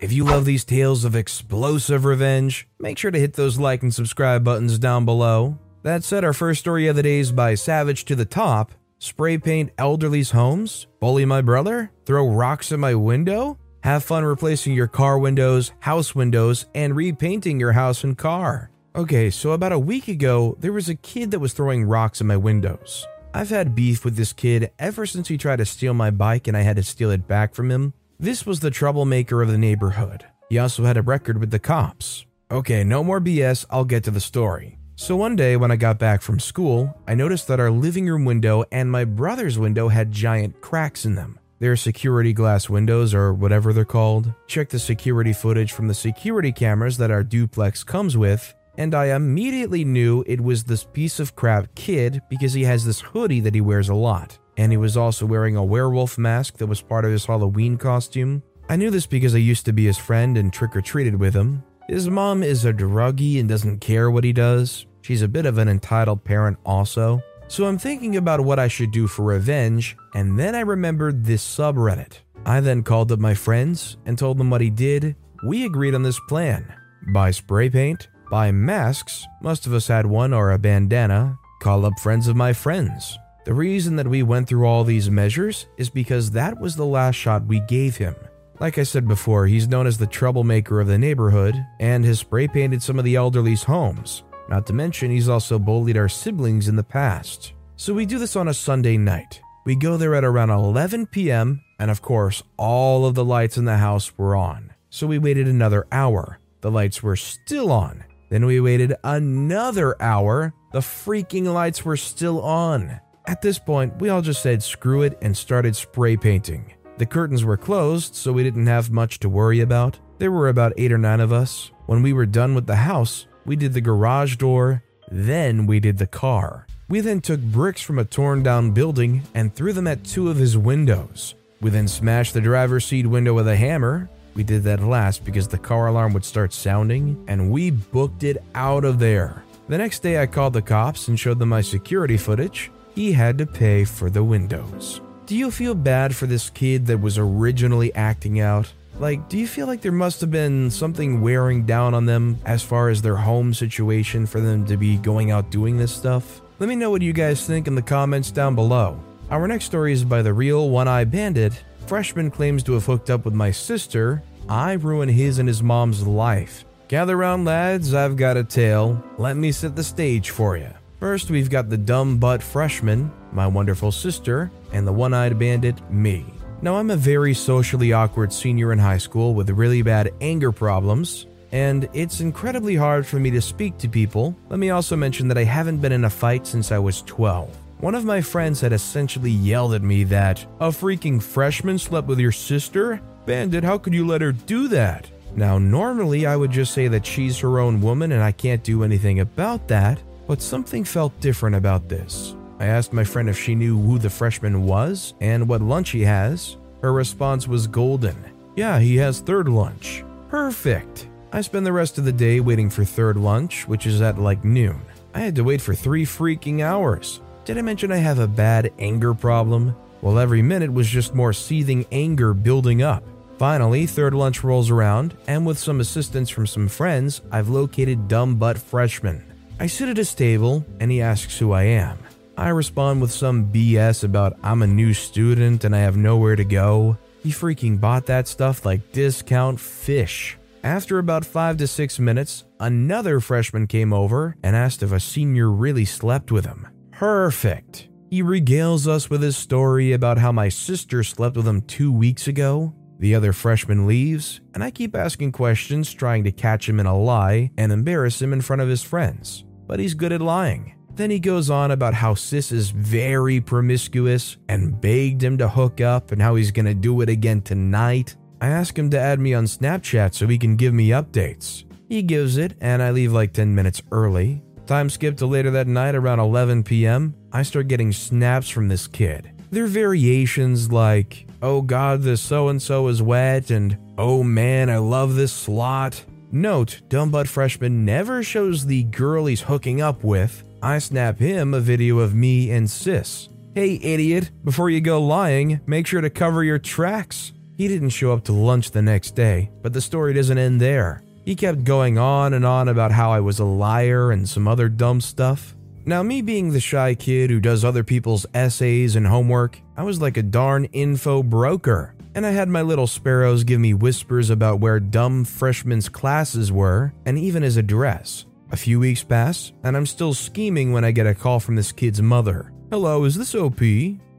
If you love these tales of explosive revenge, make sure to hit those like and subscribe buttons down below. That said, our first story of the day is by Savage to the Top. Spray paint elderly's homes? Bully my brother? Throw rocks at my window? Have fun replacing your car windows, house windows, and repainting your house and car. Okay, so about a week ago, there was a kid that was throwing rocks at my windows. I've had beef with this kid ever since he tried to steal my bike and I had to steal it back from him. This was the troublemaker of the neighborhood. He also had a record with the cops. Okay, no more BS, I'll get to the story. So one day when I got back from school, I noticed that our living room window and my brother's window had giant cracks in them. They're security glass windows or whatever they're called. Check the security footage from the security cameras that our duplex comes with. And I immediately knew it was this piece of crap kid because he has this hoodie that he wears a lot. And he was also wearing a werewolf mask that was part of his Halloween costume. I knew this because I used to be his friend and trick-or-treated with him. His mom is a druggie and doesn't care what he does. She's a bit of an entitled parent also. So I'm thinking about what I should do for revenge, and then I remembered this subreddit. I then called up my friends and told them what he did. We agreed on this plan. Buy spray paint. Buy masks, most of us had one or a bandana, call up friends of my friends. The reason that we went through all these measures is because that was the last shot we gave him. Like I said before, he's known as the troublemaker of the neighborhood and has spray painted some of the elderly's homes. Not to mention, he's also bullied our siblings in the past. So we do this on a Sunday night. We go there at around 11 p.m. and of course, all of the lights in the house were on. So we waited another hour. The lights were still on. Then we waited another hour. The freaking lights were still on. At this point, we all just said screw it and started spray painting. The curtains were closed, so we didn't have much to worry about. There were about 8 or 9 of us. When we were done with the house, we did the garage door, then we did the car. We then took bricks from a torn down building and threw them at 2 of his windows. We then smashed the driver's seat window with a hammer. We did that last because the car alarm would start sounding, and we booked it out of there. The next day I called the cops and showed them my security footage. He had to pay for the windows. Do you feel bad for this kid that was originally acting out? Like, do you feel like there must have been something wearing down on them as far as their home situation for them to be going out doing this stuff? Let me know what you guys think in the comments down below. Our next story is by the real One Eye Bandit. Freshman claims to have hooked up with my sister. I ruin his and his mom's life. Gather round, lads, I've got a tale. Let me set the stage for you. First, we've got the dumb butt freshman, my wonderful sister, and the one-eyed bandit, me. Now, I'm a very socially awkward senior in high school with really bad anger problems, and it's incredibly hard for me to speak to people. Let me also mention that I haven't been in a fight since I was 12. One of my friends had essentially yelled at me that a freaking freshman slept with your sister? Bandit, how could you let her do that? Now, normally I would just say that she's her own woman and I can't do anything about that, but something felt different about this. I asked my friend if she knew who the freshman was and what lunch he has. Her response was golden. Yeah, he has third lunch. Perfect. I spend the rest of the day waiting for third lunch, which is at like noon. I had to wait for 3 freaking hours. Did I mention I have a bad anger problem? Well, every minute was just more seething anger building up. Finally, third lunch rolls around, and with some assistance from some friends, I've located dumb butt freshman. I sit at his table, and he asks who I am. I respond with some BS about I'm a new student and I have nowhere to go. He freaking bought that stuff like discount fish. After about 5 to 6 minutes, another freshman came over and asked if a senior really slept with him. Perfect. He regales us with his story about how my sister slept with him 2 weeks ago. The other freshman leaves, and I keep asking questions, trying to catch him in a lie and embarrass him in front of his friends. But he's good at lying. Then he goes on about how Sis is very promiscuous and begged him to hook up and how he's gonna do it again tonight. I ask him to add me on Snapchat so he can give me updates. He gives it and I leave like 10 minutes early. Time skipped to later that night around 11 p.m. I start getting snaps from this kid. They're variations like, oh god, this so-and-so is wet, and oh man, I love this slot. Note, Dumbbutt Freshman never shows the girl he's hooking up with. I snap him a video of me and Sis. Hey idiot, before you go lying, make sure to cover your tracks. He didn't show up to lunch the next day, but the story doesn't end there. He kept going on and on about how I was a liar and some other dumb stuff. Now, me being the shy kid who does other people's essays and homework, I was like a darn info broker. And I had my little sparrows give me whispers about where dumb freshmen's classes were and even his address. A few weeks pass, and I'm still scheming when I get a call from this kid's mother. Hello, is this OP?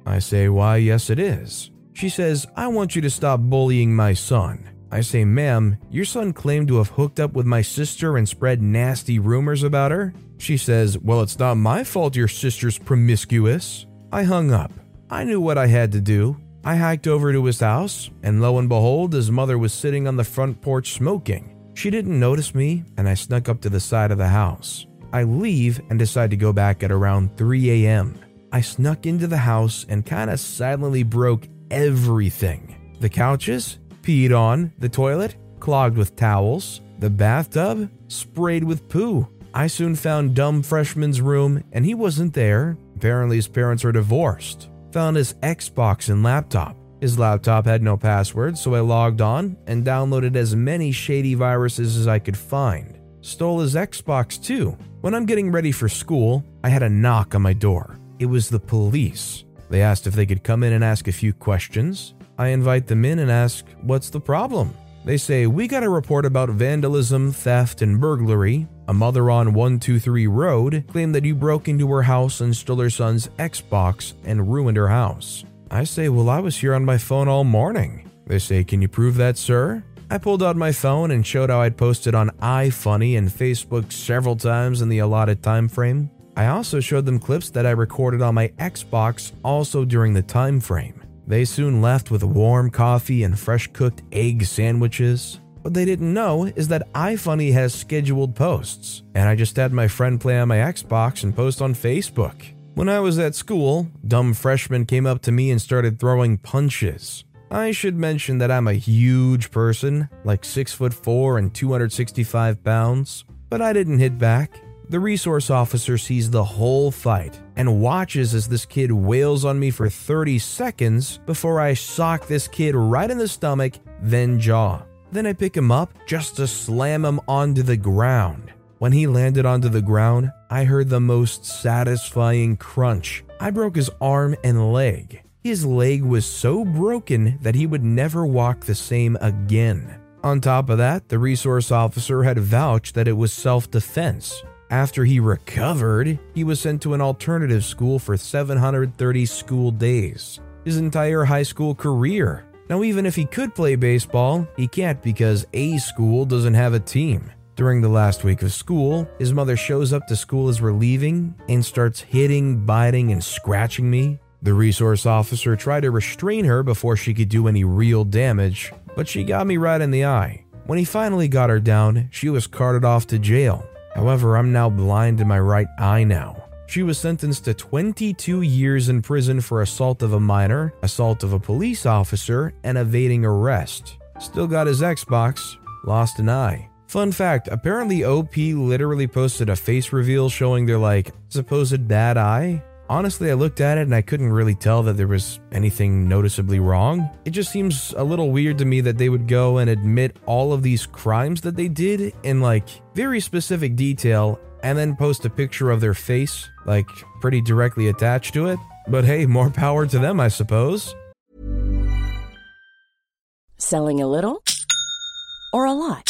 I say, why, yes it is. She says, I want you to stop bullying my son. I say, ma'am, your son claimed to have hooked up with my sister and spread nasty rumors about her. She says, well, it's not my fault your sister's promiscuous. I hung up. I knew what I had to do. I hiked over to his house, and lo and behold, his mother was sitting on the front porch smoking. She didn't notice me, and I snuck up to the side of the house. I leave and decide to go back at around 3 a.m. I snuck into the house and kind of silently broke everything. The couches, peed on, the toilet, clogged with towels, the bathtub, sprayed with poo. I soon found dumb freshman's room, and he wasn't there. Apparently his parents are divorced. Found his Xbox and laptop. His laptop had no password, so I logged on and downloaded as many shady viruses as I could find. Stole his Xbox too. When I'm getting ready for school, I had a knock on my door. It was the police. They asked if they could come in and ask a few questions. I invite them in and ask, what's the problem? They say, we got a report about vandalism, theft, and burglary. A mother on 123 Road claimed that you broke into her house and stole her son's Xbox and ruined her house. I say, well, I was here on my phone all morning. They say, can you prove that, sir? I pulled out my phone and showed how I'd posted on iFunny and Facebook several times in the allotted time frame. I also showed them clips that I recorded on my Xbox also during the time frame. They soon left with warm coffee and fresh cooked egg sandwiches. What they didn't know is that iFunny has scheduled posts, and I just had my friend play on my Xbox and post on Facebook. When I was at school, dumb freshmen came up to me and started throwing punches. I should mention that I'm a huge person, like 6'4" and 265 pounds, but I didn't hit back. The resource officer sees the whole fight and watches as this kid wails on me for 30 seconds before I sock this kid right in the stomach, then jaw. Then I pick him up just to slam him onto the ground. When he landed onto the ground, I heard the most satisfying crunch. I broke his arm and leg. His leg was so broken that he would never walk the same again. On top of that, the resource officer had vouched that it was self-defense. After he recovered, he was sent to an alternative school for 730 school days, his entire high school career. Now, even if he could play baseball, he can't because a school doesn't have a team. During the last week of school, his mother shows up to school as we're leaving and starts hitting, biting, and scratching me. The resource officer tried to restrain her before she could do any real damage, but she got me right in the eye. When he finally got her down, she was carted off to jail. However, I'm now blind in my right eye now. She was sentenced to 22 years in prison for assault of a minor, assault of a police officer, and evading arrest. Still got his Xbox, lost an eye. Fun fact, apparently OP literally posted a face reveal showing their like, supposed bad eye. Honestly, I looked at it and I couldn't really tell that there was anything noticeably wrong. It just seems a little weird to me that they would go and admit all of these crimes that they did in like very specific detail and then post a picture of their face, like pretty directly attached to it. But hey, more power to them, I suppose. Selling a little or a lot?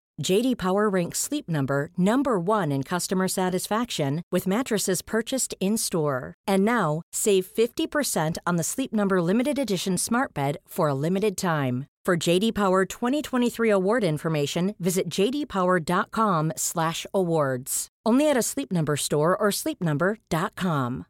JD Power ranks Sleep Number number one in customer satisfaction with mattresses purchased in-store. And now, save 50% on the Sleep Number Limited Edition Smart Bed for a limited time. For JD Power 2023 award information, visit jdpower.com/awards. Only at a Sleep Number store or sleepnumber.com.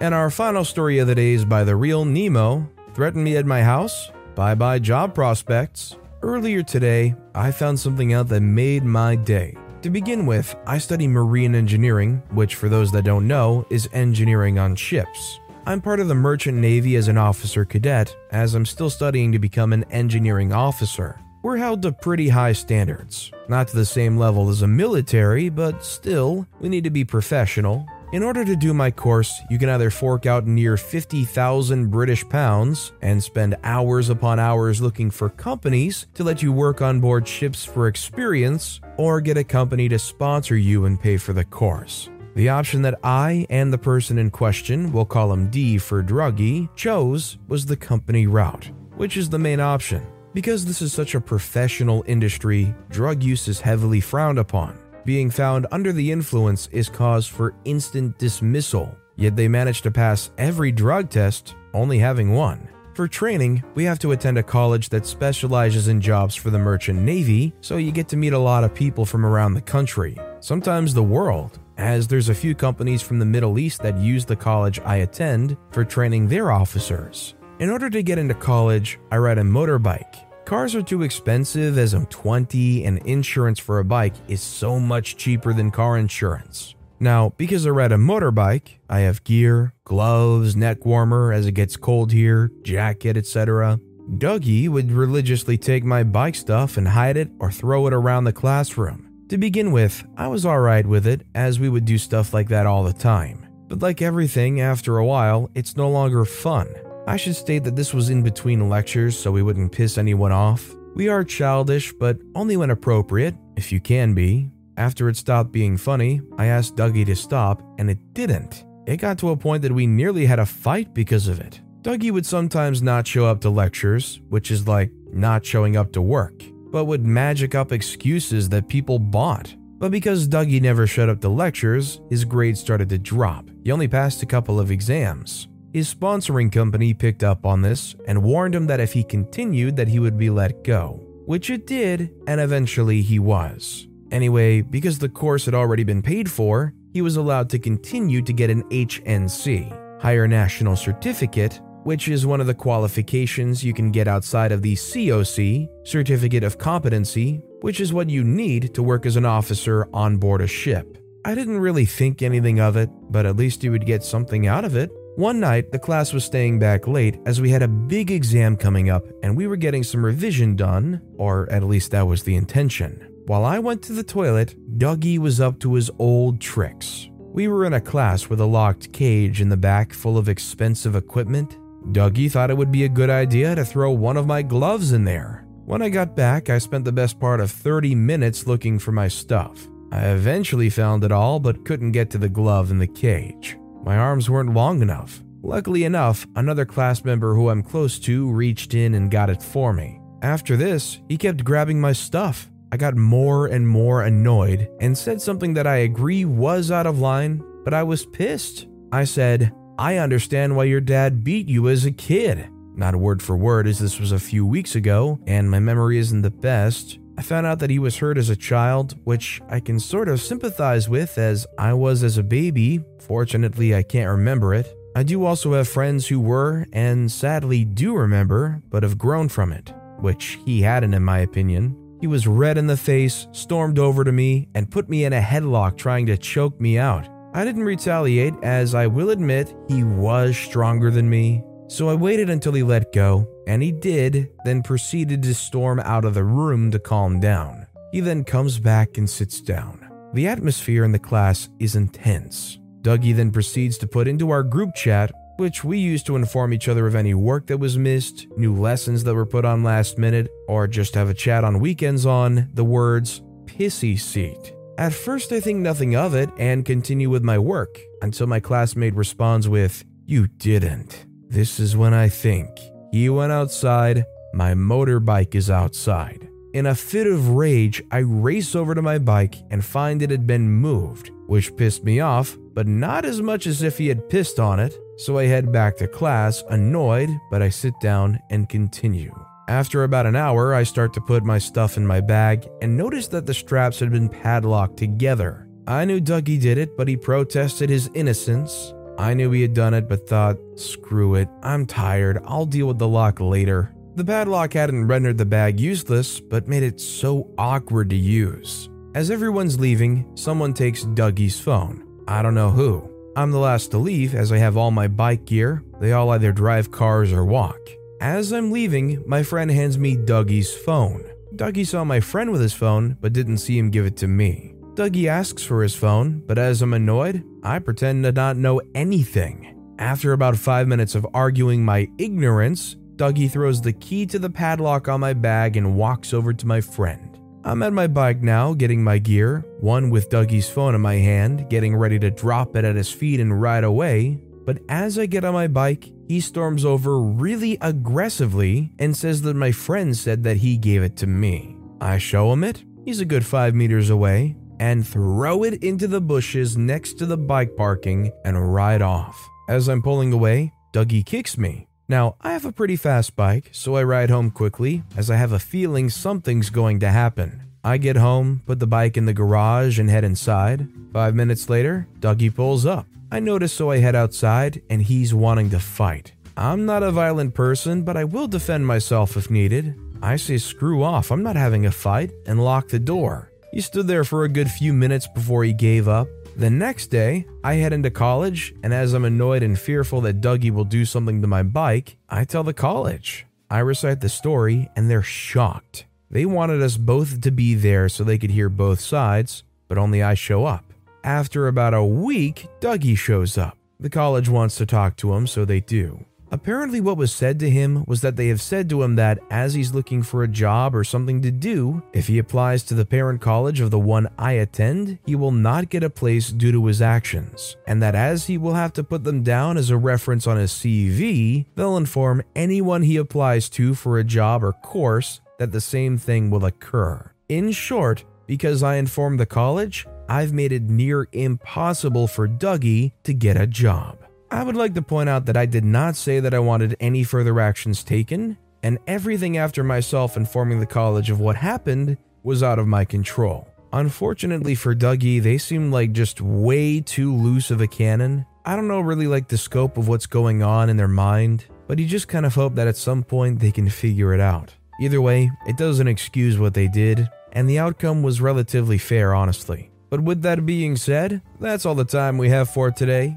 And our final story of the day is by The Real Nemo. Threaten me at my house? Bye-bye job prospects. Earlier today, I found something out that made my day. To begin with, I study marine engineering, which for those that don't know, is engineering on ships. I'm part of the Merchant Navy as an officer cadet, as I'm still studying to become an engineering officer. We're held to pretty high standards. Not to the same level as a military, but still, we need to be professional. In order to do my course, you can either fork out near 50,000 British pounds and spend hours upon hours looking for companies to let you work on board ships for experience, or get a company to sponsor you and pay for the course. The option that I and the person in question, we'll call him D for druggie, chose was the company route, which is the main option. Because this is such a professional industry, drug use is heavily frowned upon. Being found under the influence is cause for instant dismissal, yet they manage to pass every drug test, only having one. For training, we have to attend a college that specializes in jobs for the Merchant Navy, so you get to meet a lot of people from around the country, sometimes the world, as there's a few companies from the Middle East that use the college I attend for training their officers. In order to get into college, I ride a motorbike. Cars are too expensive as I'm 20 and insurance for a bike is so much cheaper than car insurance. Now, because I ride a motorbike, I have gear, gloves, neck warmer as it gets cold here, jacket, etc. Dougie would religiously take my bike stuff and hide it or throw it around the classroom. To begin with, I was alright with it as we would do stuff like that all the time. But like everything, after a while, it's no longer fun. I should state that this was in between lectures so we wouldn't piss anyone off. We are childish, but only when appropriate, if you can be. After it stopped being funny, I asked Dougie to stop, and it didn't. It got to a point that we nearly had a fight because of it. Dougie would sometimes not show up to lectures, which is like not showing up to work, but would magic up excuses that people bought. But because Dougie never showed up to lectures, his grades started to drop. He only passed a couple of exams. His sponsoring company picked up on this and warned him that if he continued that he would be let go, which it did, and eventually he was. Anyway, because the course had already been paid for, he was allowed to continue to get an HNC, Higher National Certificate, which is one of the qualifications you can get outside of the COC, Certificate of Competency, which is what you need to work as an officer on board a ship. I didn't really think anything of it, but at least he would get something out of it. One night, the class was staying back late as we had a big exam coming up and we were getting some revision done, or at least that was the intention. While I went to the toilet, Dougie was up to his old tricks. We were in a class with a locked cage in the back full of expensive equipment. Dougie thought it would be a good idea to throw one of my gloves in there. When I got back, I spent the best part of 30 minutes looking for my stuff. I eventually found it all but couldn't get to the glove in the cage. My arms weren't long enough. Luckily enough, another class member who I'm close to reached in and got it for me. After this, he kept grabbing my stuff. I got more and more annoyed and said something that I agree was out of line, but I was pissed. I said, "I understand why your dad beat you as a kid." Not word for word, as this was a few weeks ago and my memory isn't the best. I found out that he was hurt as a child, which I can sort of sympathize with as I was as a baby. Fortunately, I can't remember it. I do also have friends who were, and sadly do remember, but have grown from it, which he hadn't in my opinion. He was red in the face, stormed over to me, and put me in a headlock trying to choke me out. I didn't retaliate, as I will admit he was stronger than me. So I waited until he let go, and he did, then proceeded to storm out of the room to calm down. He then comes back and sits down. The atmosphere in the class is intense. Dougie then proceeds to put into our group chat, which we used to inform each other of any work that was missed, new lessons that were put on last minute, or just have a chat on weekends on, the words, pissy seat. At first I think nothing of it and continue with my work, until my classmate responds with, "You didn't." This is when I think, he went outside, my motorbike is outside. In a fit of rage, I race over to my bike and find it had been moved, which pissed me off, but not as much as if he had pissed on it. So I head back to class, annoyed, but I sit down and continue. After about an hour, I start to put my stuff in my bag and notice that the straps had been padlocked together. I knew Dougie did it, but he protested his innocence. I knew he had done it, but thought, screw it, I'm tired, I'll deal with the lock later. The padlock hadn't rendered the bag useless, but made it so awkward to use. As everyone's leaving, someone takes Dougie's phone. I don't know who. I'm the last to leave as I have all my bike gear. They all either drive cars or walk. As I'm leaving, my friend hands me Dougie's phone. Dougie saw my friend with his phone, but didn't see him give it to me. Dougie asks for his phone, but as I'm annoyed, I pretend to not know anything. After about 5 minutes of arguing my ignorance, Dougie throws the key to the padlock on my bag and walks over to my friend. I'm at my bike now, getting my gear, one with Dougie's phone in my hand, getting ready to drop it at his feet and ride away, but as I get on my bike, he storms over really aggressively and says that my friend said that he gave it to me. I show him it, he's a good 5 meters away, and throw it into the bushes next to the bike parking and ride off. As I'm pulling away, Dougie kicks me. Now, I have a pretty fast bike, so I ride home quickly as I have a feeling something's going to happen. I get home, put the bike in the garage and head inside. 5 minutes later, Dougie pulls up. I notice, so I head outside and he's wanting to fight. I'm not a violent person, but I will defend myself if needed. I say screw off, I'm not having a fight, and lock the door. He stood there for a good few minutes before he gave up. The next day, I head into college, and as I'm annoyed and fearful that Dougie will do something to my bike, I tell the college. I recite the story, and they're shocked. They wanted us both to be there so they could hear both sides, but only I show up. After about a week, Dougie shows up. The college wants to talk to him, so they do. Apparently what was said to him was that they have said to him that as he's looking for a job or something to do, if he applies to the parent college of the one I attend, he will not get a place due to his actions, and that as he will have to put them down as a reference on his CV, they'll inform anyone he applies to for a job or course that the same thing will occur. In short, because I informed the college, I've made it near impossible for Dougie to get a job. I would like to point out that I did not say that I wanted any further actions taken, and everything after myself informing the college of what happened was out of my control. Unfortunately for Dougie, they seemed like just way too loose of a cannon. I don't know really like the scope of what's going on in their mind, but you just kind of hope that at some point they can figure it out. Either way, it doesn't excuse what they did, and the outcome was relatively fair, honestly. But with that being said, that's all the time we have for today.